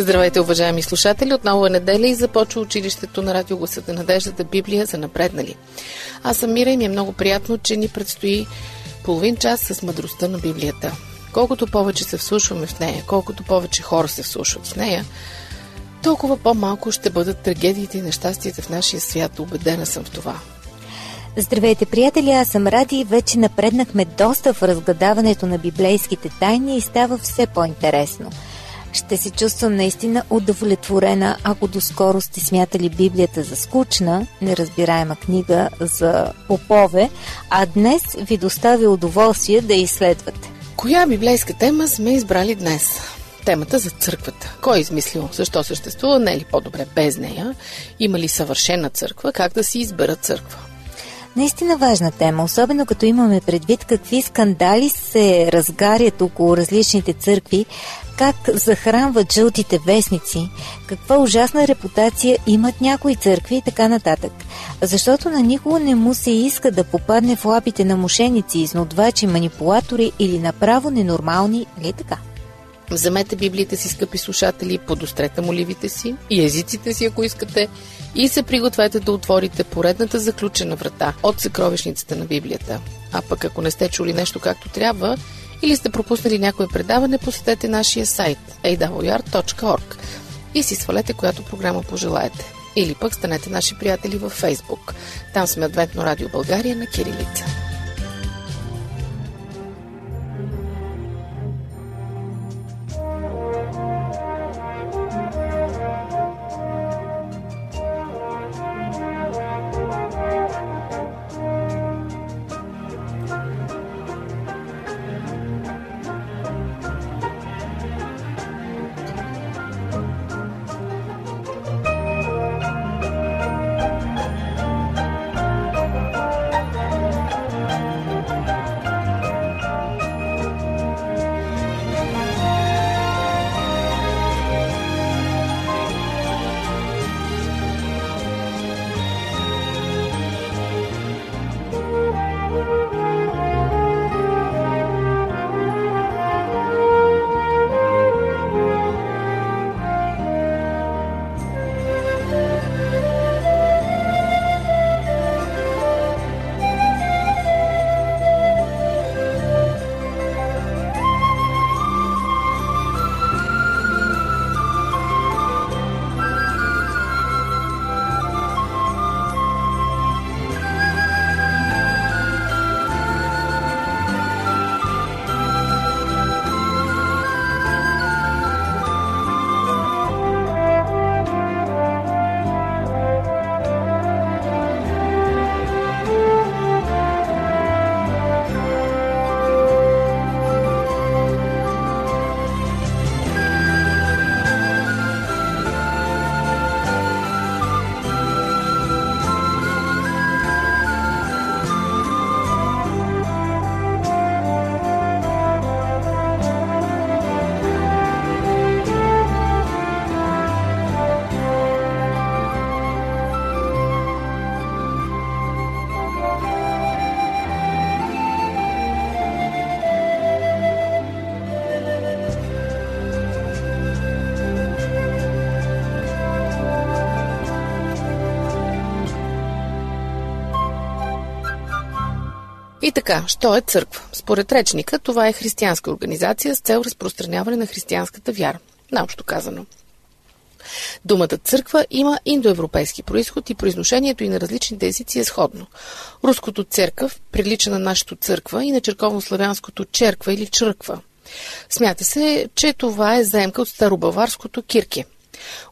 Здравейте, уважаеми слушатели! Отново е неделя и започва училището на Радио Гласата Надеждата Библия за напреднали. Аз съм Мира и ми е много приятно, че ни предстои половин час с мъдростта на Библията. Колкото повече се вслушваме в нея, колкото повече хора се вслушват в нея, толкова по-малко ще бъдат трагедиите и нещастията в нашия свят. Убедена съм в това. Здравейте, приятели! Аз съм Ради и вече напреднахме доста в разгадаването на библейските тайни и става все по-интересно. Ще се чувствам наистина удовлетворена, ако доскоро сте смятали Библията за скучна, неразбираема книга за попове, а днес ви достави удоволствие да изследвате. Коя библейска тема сме избрали днес? Темата за църквата. Кой е измислил? Защо съществува? Не е ли по-добре без нея? Има ли съвършена църква? Как да си избера църква? Наистина важна тема, особено като имаме предвид какви скандали се разгарят около различните църкви, как захранват жълтите вестници, каква ужасна репутация имат някои църкви и така нататък. Защото на никого не му се иска да попадне в лапите на мошеници, изнудвачи, манипулатори или направо ненормални, или така. Вземете библиите си, скъпи слушатели, подострете моливите си и езиците си, ако искате, и се пригответе да отворите поредната заключена врата от съкровищницата на Библията. А пък ако не сте чули нещо както трябва или сте пропуснали някое предаване, посетете нашия сайт awr.org и си свалете която програма пожелаете. Или пък станете наши приятели във Фейсбук. Там сме Адвентно радио България на кирилица. И така, що е църква? Според речника, това е християнска организация с цел разпространяване на християнската вяра. Наобщо казано. Думата църква има индоевропейски произход и произношението и на различните езици е сходно. Руското церкъв прилича на нашето църква и на черковнославянското черква или чърква. Смята се, че това е заемка от старобаварското кирке.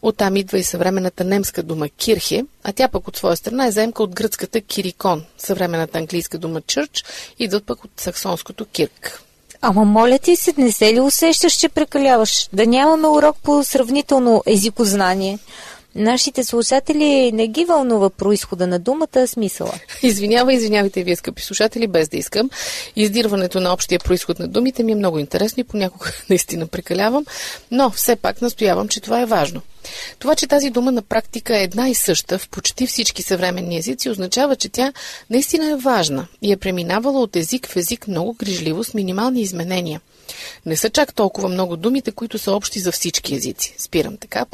Оттам идва и съвременната немска дума кирхе, а тя пък от своя страна е заемка от гръцката кирикон. Съвременната английска дума чърч идва пък от саксонското кирк. Ама моля ти се, не се ли усещаш, че прекаляваш? Да нямаме урок по сравнително езикознание. нашите слушатели не ги вълнува произхода на думата, смисъла. Извинявайте вие, скъпи слушатели, без да искам. Издирването на общия произход на думите ми е много интересно и понякога наистина прекалявам, но все пак настоявам, че това е важно. Това, че тази дума на практика е една и съща в почти всички съвременни езици, означава, че тя наистина е важна и е преминавала от език в език много грижливо с минимални изменения. Не са чак толкова много думите, които са общи за всички езици. Спирам така,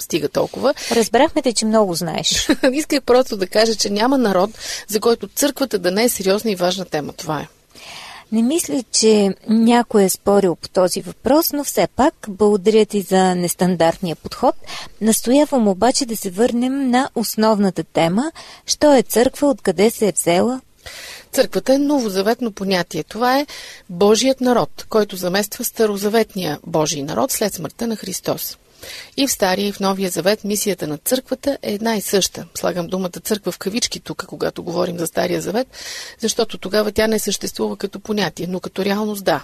стига толкова. Разбрахме те, че много знаеш. Исках просто да кажа, че няма народ, за който църквата да не е сериозна и важна тема. Това е. Не мисля, че някой е спорил по този въпрос, но все пак благодаря ти за нестандартния подход. Настоявам обаче да се върнем на основната тема. Що е църква, откъде се е взела? Църквата е новозаветно понятие. Това е Божият народ, който замества старозаветния Божий народ след смъртта на Христос. И в Стария, и в Новия Завет мисията на църквата е една и съща. Слагам думата църква в кавички тук, когато говорим за Стария Завет, защото тогава тя не съществува като понятие, но като реалност да.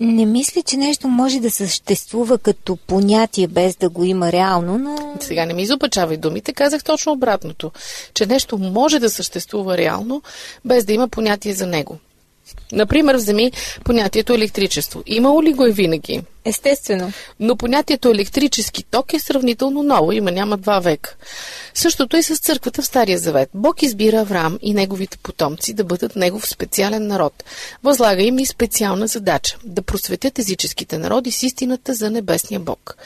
Не мисля, че нещо може да съществува като понятие, без да го има реално, но... Сега не ми изопачавай думите, казах точно обратното, че нещо може да съществува реално, без да има понятие за него. Например, вземи понятието електричество. Имало ли го и винаги? Естествено. Но понятието електрически ток е сравнително ново, няма 2 века. Същото и с църквата в Стария Завет. Бог избира Авраам и неговите потомци да бъдат негов специален народ. Възлага им и специална задача – да просветят езическите народи с истината за небесния Бог.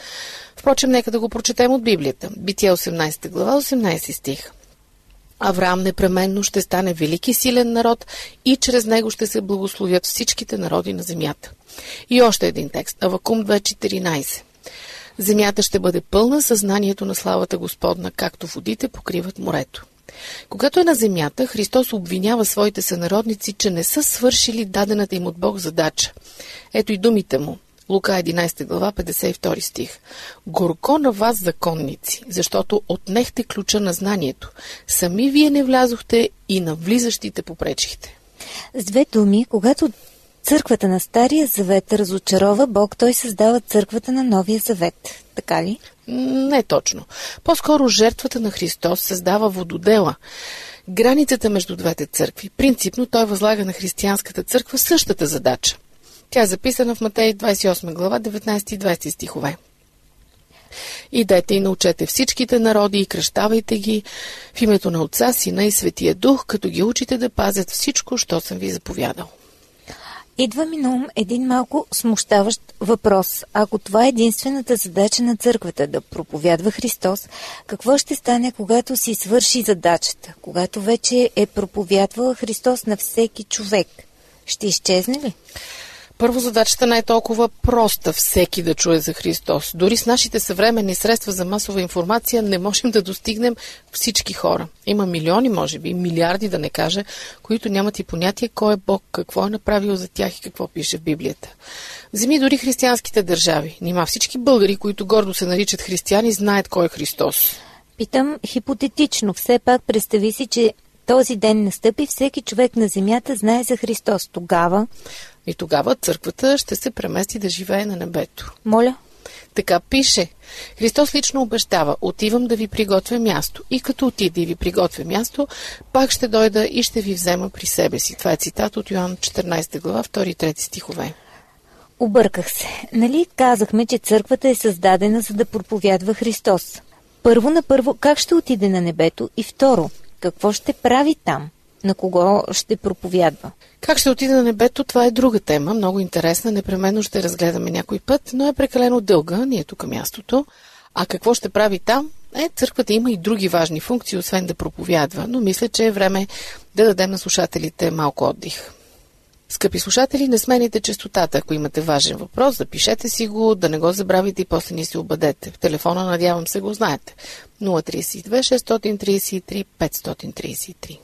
Впрочем, нека да го прочетем от Библията. Битие 18 глава, 18 стих. Авраам непременно ще стане велик и силен народ и чрез него ще се благословят всичките народи на земята. И още един текст, Авакум 2.14. Земята ще бъде пълна със знанието на славата Господна, както водите покриват морето. Когато е на земята, Христос обвинява своите сънародници, че не са свършили дадената им от Бог задача. Ето и думите му. Лука 11 глава, 52 стих. Горко на вас, законници, защото отнехте ключа на знанието. Сами вие не влязохте и на влизащите попречихте. С 2 думи, когато църквата на Стария Завет разочарова Бог, той създава църквата на Новия Завет. Така ли? Не точно. По-скоро жертвата на Христос създава вододела. Границата между двете църкви. Принципно той възлага на християнската църква същата задача. Тя е записана в Матей 28 глава, 19 и 20 стихове. Идете и научете всичките народи и кръщавайте ги в името на Отца, Сина и Светия Дух, като ги учите да пазят всичко, що съм ви заповядал. Идва ми на ум един малко смущаващ въпрос. Ако това е единствената задача на църквата, да проповядва Христос, какво ще стане, когато си свърши задачата, когато вече е проповядвала Христос на всеки човек? Ще изчезне ли? Първо, задачата не е толкова проста всеки да чуе за Христос. Дори с нашите съвременни средства за масова информация не можем да достигнем всички хора. Има милиони, може би, милиарди да не кажа, които нямат и понятие кой е Бог, какво е направил за тях и какво пише в Библията. Вземи дори християнските държави. Нима всички българи, които гордо се наричат християни, знаят кой е Христос. Питам хипотетично. Все пак представи си, че този ден настъпи, всеки човек на земята знае за Христос. Тогава... И тогава църквата ще се премести да живее на небето. Моля? Така пише. Христос лично обещава, отивам да ви приготвя място. И като отида и ви приготвя място, пак ще дойда и ще ви взема при себе си. Това е цитат от Йоан 14 глава, 2 и 3 стихове. Обърках се. Нали казахме, че църквата е създадена за да проповядва Христос? Първо, как ще отиде на небето? И второ, какво ще прави там? На кого ще проповядва? Как ще отида на небето, това е друга тема, много интересна, непременно ще разгледаме някой път, но е прекалено дълга, ние тук мястото. А какво ще прави там? Църквата има и други важни функции, освен да проповядва, но мисля, че е време да дадем на слушателите малко отдих. Скъпи слушатели, не смените честотата, ако имате важен въпрос, запишете си го, да не го забравите и после ни се обадете. В телефона, надявам се, го знаете. 032 633 533.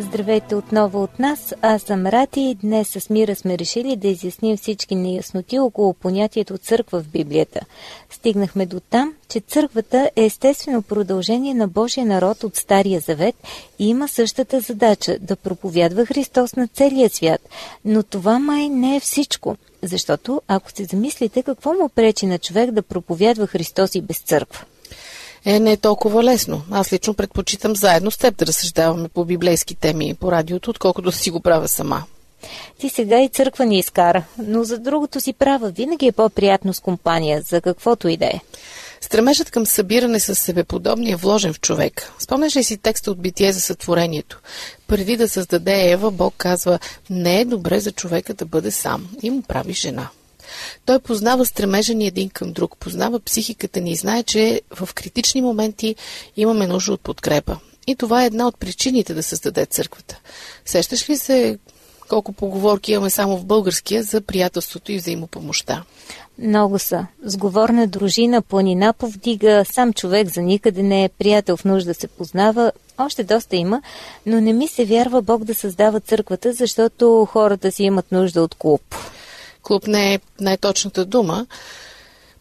Здравейте отново от нас, аз съм Рад и днес с Мира сме решили да изясним всички неясноти около понятието църква в Библията. Стигнахме до там, че църквата е естествено продължение на Божия народ от Стария Завет и има същата задача да проповядва Христос на целия свят. Но това май не е всичко, защото ако се замислите какво му пречи на човек да проповядва Христос и без църква. Не е толкова лесно. Аз лично предпочитам заедно с теб да разсъждаваме по библейски теми по радиото, отколкото да си го правя сама. Ти сега и църква ни изкара, но за другото си права. Винаги е по-приятно с компания, за каквото и да е. Стремежът към събиране с себеподобни е вложен в човек. Спомнеш ли си текста от Битие за сътворението? Преди да създаде Ева, Бог казва: не е добре за човека да бъде сам, и му прави жена. Той познава стремежа ни един към друг, познава психиката ни и знае, че в критични моменти имаме нужда от подкрепа. И това е една от причините да създаде църквата. Сещаш ли се колко поговорки имаме само в българския за приятелството и взаимопомощта? Много са. Сговорна дружина, планина повдига, сам човек за никъде не е, приятел в нужда се познава. Още доста има, но не ми се вярва Бог да създава църквата, защото хората си имат нужда от клуб. Клуб не е най-точната дума.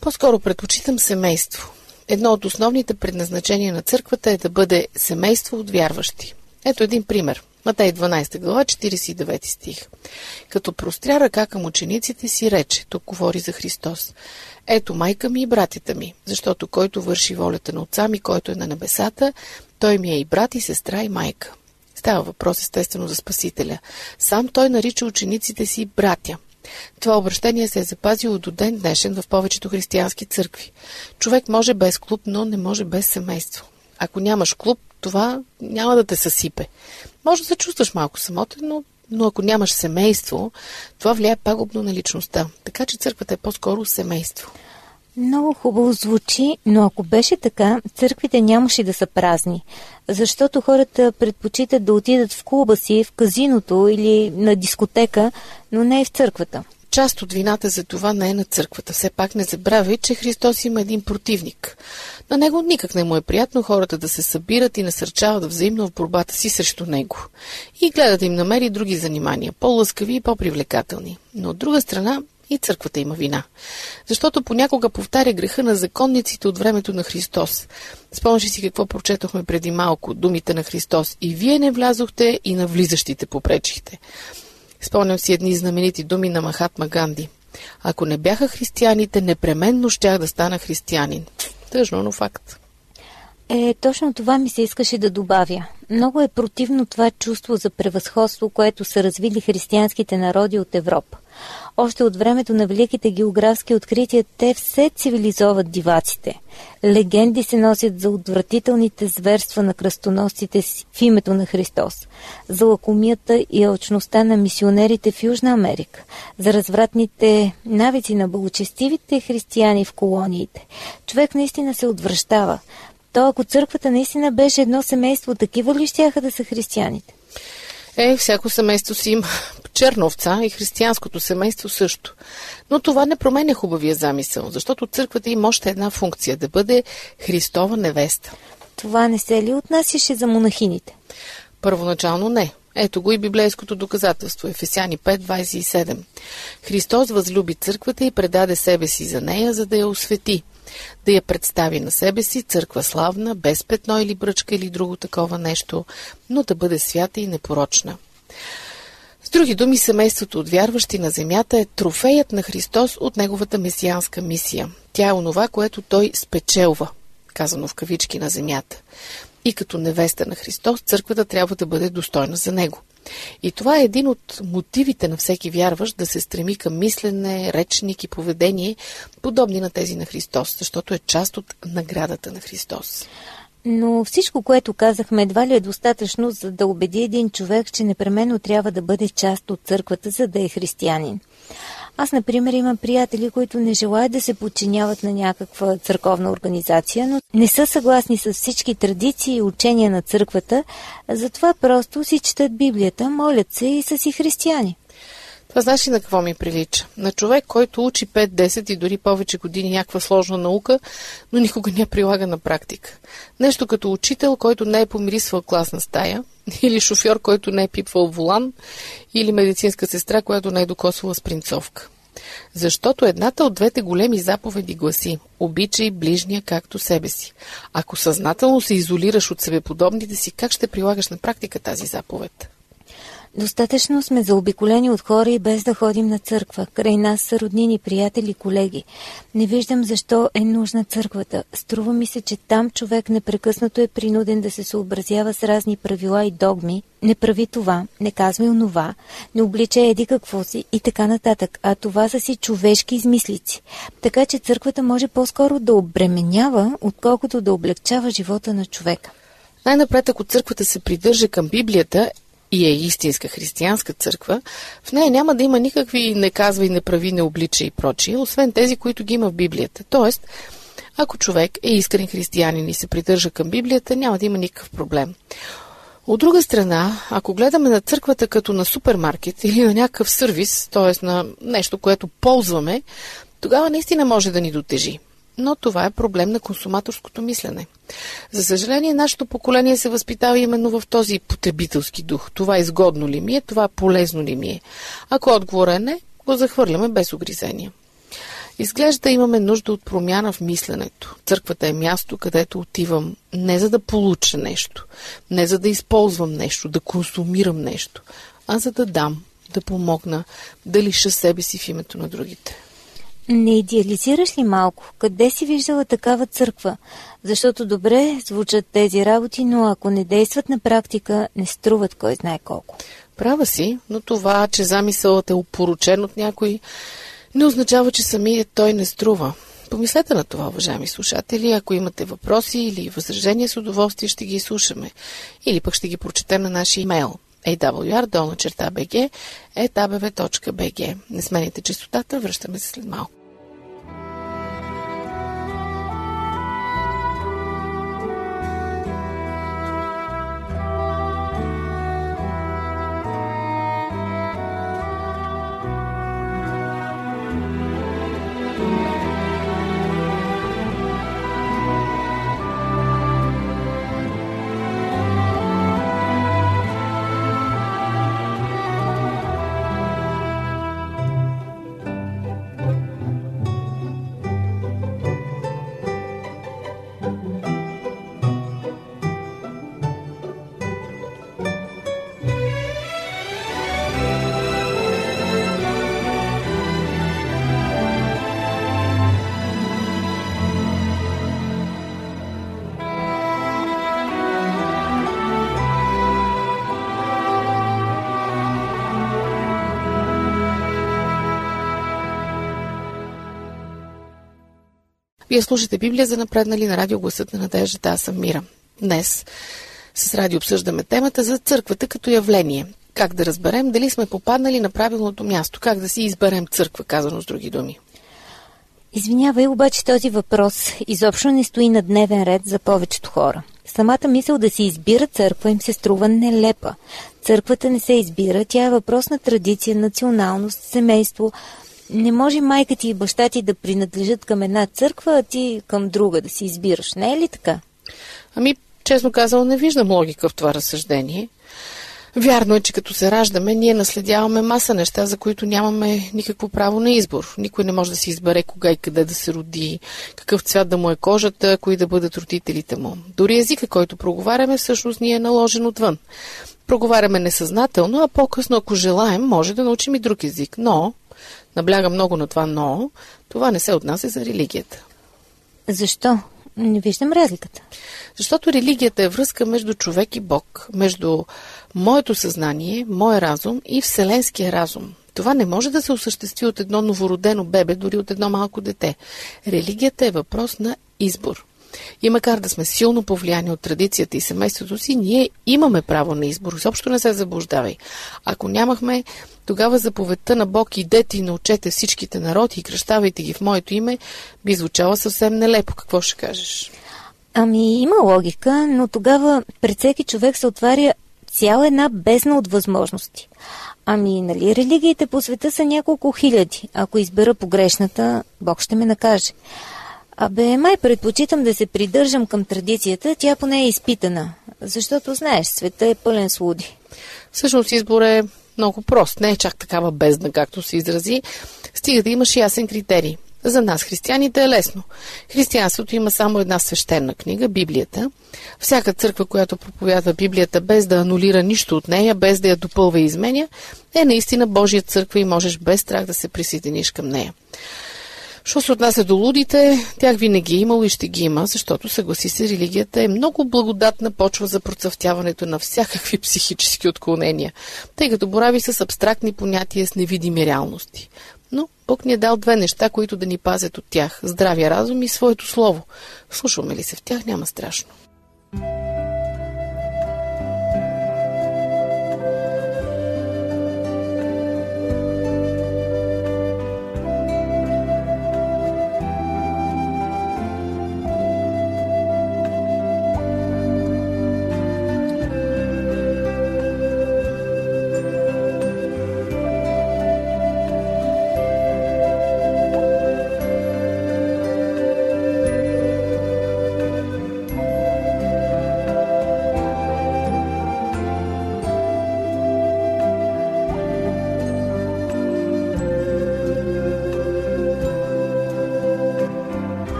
По-скоро предпочитам семейство. Едно от основните предназначения на църквата е да бъде семейство от вярващи. Ето един пример. Матей 12 глава, 49 стих. Като простря ръка към учениците си, рече, тук говори за Христос: ето майка ми и братята ми, защото който върши волята на Отца ми, който е на небесата, той ми е и брат, и сестра, и майка. Става въпрос естествено за Спасителя. Сам той нарича учениците си братя. Това обръщение се е запазило до ден днешен в повечето християнски църкви. Човек може без клуб, но не може без семейство. Ако нямаш клуб, това няма да те съсипе. Може да се чувстваш малко самотен, но ако нямаш семейство, това влияе пагубно на личността. Така че църквата е по-скоро семейство. Много хубаво звучи, но ако беше така, църквите нямаше да са празни, защото хората предпочитат да отидат в клуба си, в казиното или на дискотека, но не и в църквата. Част от вината за това не е на църквата. Все пак не забравяй, че Христос има един противник. На него никак не му е приятно хората да се събират и насърчават взаимно в борбата си срещу него. И гледа да им намери други занимания, по-лъскави и по-привлекателни. Но от друга страна, и църквата има вина. Защото понякога повтаря греха на законниците от времето на Христос. Спомниш си какво прочетохме преди малко, думите на Христос: и вие не влязохте, и на влизащите попречихте. Спомням си едни знаменити думи на Махатма Ганди: ако не бяха християните, непременно щях да стана християнин. Тъжно, но факт. Точно това ми се искаше да добавя. Много е противно това чувство за превъзходство, което са развили християнските народи от Европа. Още от времето на великите географски открития те все цивилизоват диваците. Легенди се носят за отвратителните зверства на кръстоносците в името на Христос, за лакомията и алчността на мисионерите в Южна Америка, за развратните навици на благочестивите християни в колониите. Човек наистина се отвръщава. То, ако църквата наистина беше едно семейство, такива ли щяха да са християните? Всяко семейство си има черна овца и християнското семейство също. Но това не променя хубавия замисъл, защото църквата има още една функция – да бъде Христова невеста. Това не се ли отнасяше за монахините? Първоначално не. Ето го и библейското доказателство – Ефесяни 5:27. Христос възлюби църквата и предаде себе си за нея, за да я освети, да я представи на себе си църква славна, без петно или бръчка или друго такова нещо, но да бъде свята и непорочна. С други думи, семейството от вярващи на земята е трофеят на Христос от неговата месианска мисия. Тя е онова, което той спечелва, казано в кавички, на земята. И като невеста на Христос, църквата трябва да бъде достойна за него. И това е един от мотивите на всеки вярващ да се стреми към мислене, речник и поведение, подобни на тези на Христос, защото е част от наградата на Христос. Но всичко, което казахме, едва ли е достатъчно, за да убеди един човек, че непременно трябва да бъде част от църквата, за да е християнин. Аз, например, имам приятели, които не желаят да се подчиняват на някаква църковна организация, но не са съгласни с всички традиции и учения на църквата, затова просто си четат Библията, молят се и са си християни. Това знаеш ли на какво ми прилича? На човек, който учи 5, 10 и дори повече години някаква сложна наука, но никога не я прилага на практика. Нещо като учител, който не е помирисвал класна стая, или шофьор, който не е пипвал волан, или медицинска сестра, която не е докосвала спринцовка. Защото едната от двете големи заповеди гласи: обичай ближния както себе си. Ако съзнателно се изолираш от себеподобните си, как ще прилагаш на практика тази заповед? Достатъчно сме заобиколени от хора и без да ходим на църква. Край нас са роднини, приятели, колеги. Не виждам защо е нужна църквата. Струва ми се, че там човек непрекъснато е принуден да се съобразява с разни правила и догми. Не прави това, не казвай онова, не обличай еди какво си и така нататък. А това са си човешки измислици. Така че църквата може по-скоро да обременява, отколкото да облегчава живота на човека. Най-напред, ако църквата се придържа към Библията и е истинска християнска църква, в нея няма да има никакви не казвай, не прави, не обличай и прочие, освен тези, които ги има в Библията. Тоест, ако човек е искрен християнин и се придържа към Библията, няма да има никакъв проблем. От друга страна, ако гледаме на църквата като на супермаркет или на някакъв сервис, т.е. на нещо, което ползваме, тогава наистина може да ни дотежи. Но това е проблем на консуматорското мислене. За съжаление, нашето поколение се възпитава именно в този потребителски дух. Това изгодно ли ми е, това полезно ли ми е. Ако отговорът е не, го захвърляме без огризения. Изглежда имаме нужда от промяна в мисленето. Църквата е място, където отивам не за да получа нещо, не за да използвам нещо, да консумирам нещо, а за да дам, да помогна, да лиша себе си в името на другите. Не идеализираш ли малко? Къде си виждала такава църква? Защото добре звучат тези работи, но ако не действат на практика, не струват кой знае колко. Права си, но това, че замисълът е опорочен от някой, не означава, че самият той не струва. Помислете на това, уважаеми слушатели. Ако имате въпроси или възражения, с удоволствие ще ги слушаме. Или пък ще ги прочетем на нашия имейл. awr.bg@abv.bg. Не сменяйте честотата, връщаме се след малко. Вие слушате Библия за напреднали на радио Гласът на надеждата. Аз съм Мира. Днес с Радио обсъждаме темата за църквата като явление. Как да разберем дали сме попаднали на правилното място? Как да си изберем църква, казано с други думи? Извинявай, обаче този въпрос изобщо не стои на дневен ред за повечето хора. Самата мисъл да се избира църква им се струва нелепа. Църквата не се избира, тя е въпрос на традиция, националност, семейство. Не може майка ти и баща ти да принадлежат към една църква, а ти към друга, да си избираш. Не е ли така? Ами, честно казано, не виждам логика в това разсъждение. Вярно е, че като се раждаме, ние наследяваме маса неща, за които нямаме никакво право на избор. Никой не може да си избере кога и къде да се роди, какъв цвят да му е кожата, кои да бъдат родителите му. Дори езика, който проговаряме, всъщност ни е наложен отвън. Проговаряме несъзнателно, а по-късно, ако желаем, може да научим и друг език. Но набляга много на това, но това не се отнася за религията. Защо? Не виждам разликата. Защото религията е връзка между човек и Бог, между моето съзнание, моя разум и вселенския разум. Това не може да се осъществи от едно новородено бебе, дори от едно малко дете. Религията е въпрос на избор. И макар да сме силно повлияни от традицията и семейството си, ние имаме право на избор. Изобщо не се заблуждавай. Ако нямахме, тогава заповедта на Бог: идете и научете всичките народи и кръщавайте ги в моето име, би звучала съвсем нелепо. Какво ще кажеш? Ами има логика, но тогава пред всеки човек се отваря цяла една бездна от възможности. Ами, нали, религиите по света са няколко хиляди. Ако избера погрешната, Бог ще ме накаже. Абе, май предпочитам да се придържам към традицията, тя поне е изпитана. Защото, знаеш, света е пълен с луди. Всъщност избор е много прост. Не е чак такава бездна, както се изрази. Стига да имаш ясен критерий. За нас, християните, е лесно. Християнството има само една свещена книга – Библията. Всяка църква, която проповядва Библията без да анулира нищо от нея, без да я допълва и изменя, е наистина Божия църква и можеш без страх да се присъединиш към нея. Що се отнася до лудите, тях винаги е имало и ще ги има, защото, съгласи се, религията е много благодатна почва за процъфтяването на всякакви психически отклонения, тъй като борави с абстрактни понятия, с невидими реалности. Но Бог ни е дал две неща, които да ни пазят от тях – здравия разум и своето слово. Слушваме ли се в тях, няма страшно.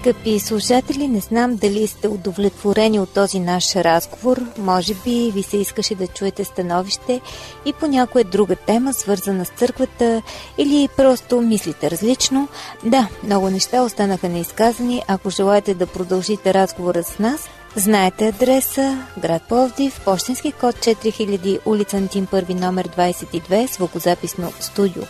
Скъпи слушатели, не знам дали сте удовлетворени от този наш разговор. Може би ви се искаше да чуете становище и по някоя друга тема, свързана с църквата, или просто мислите различно. Да, много неща останаха неизказани. Ако желаете да продължите разговора с нас, знаете адреса: град Пловдив, пощенски код 4000, улица Антим 1, номер 22, звукозаписно студио.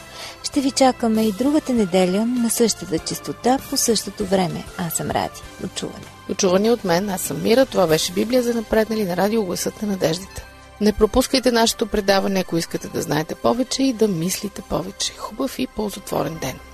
Ще ви чакаме и другата неделя на същата честота, по същото време. Аз съм Ради. Дочуване. Дочуване от мен. Аз съм Мира. Това беше Библия за напреднали на радио Гласът на надеждата. Не пропускайте нашето предаване, ако искате да знаете повече и да мислите повече. Хубав и ползотворен ден!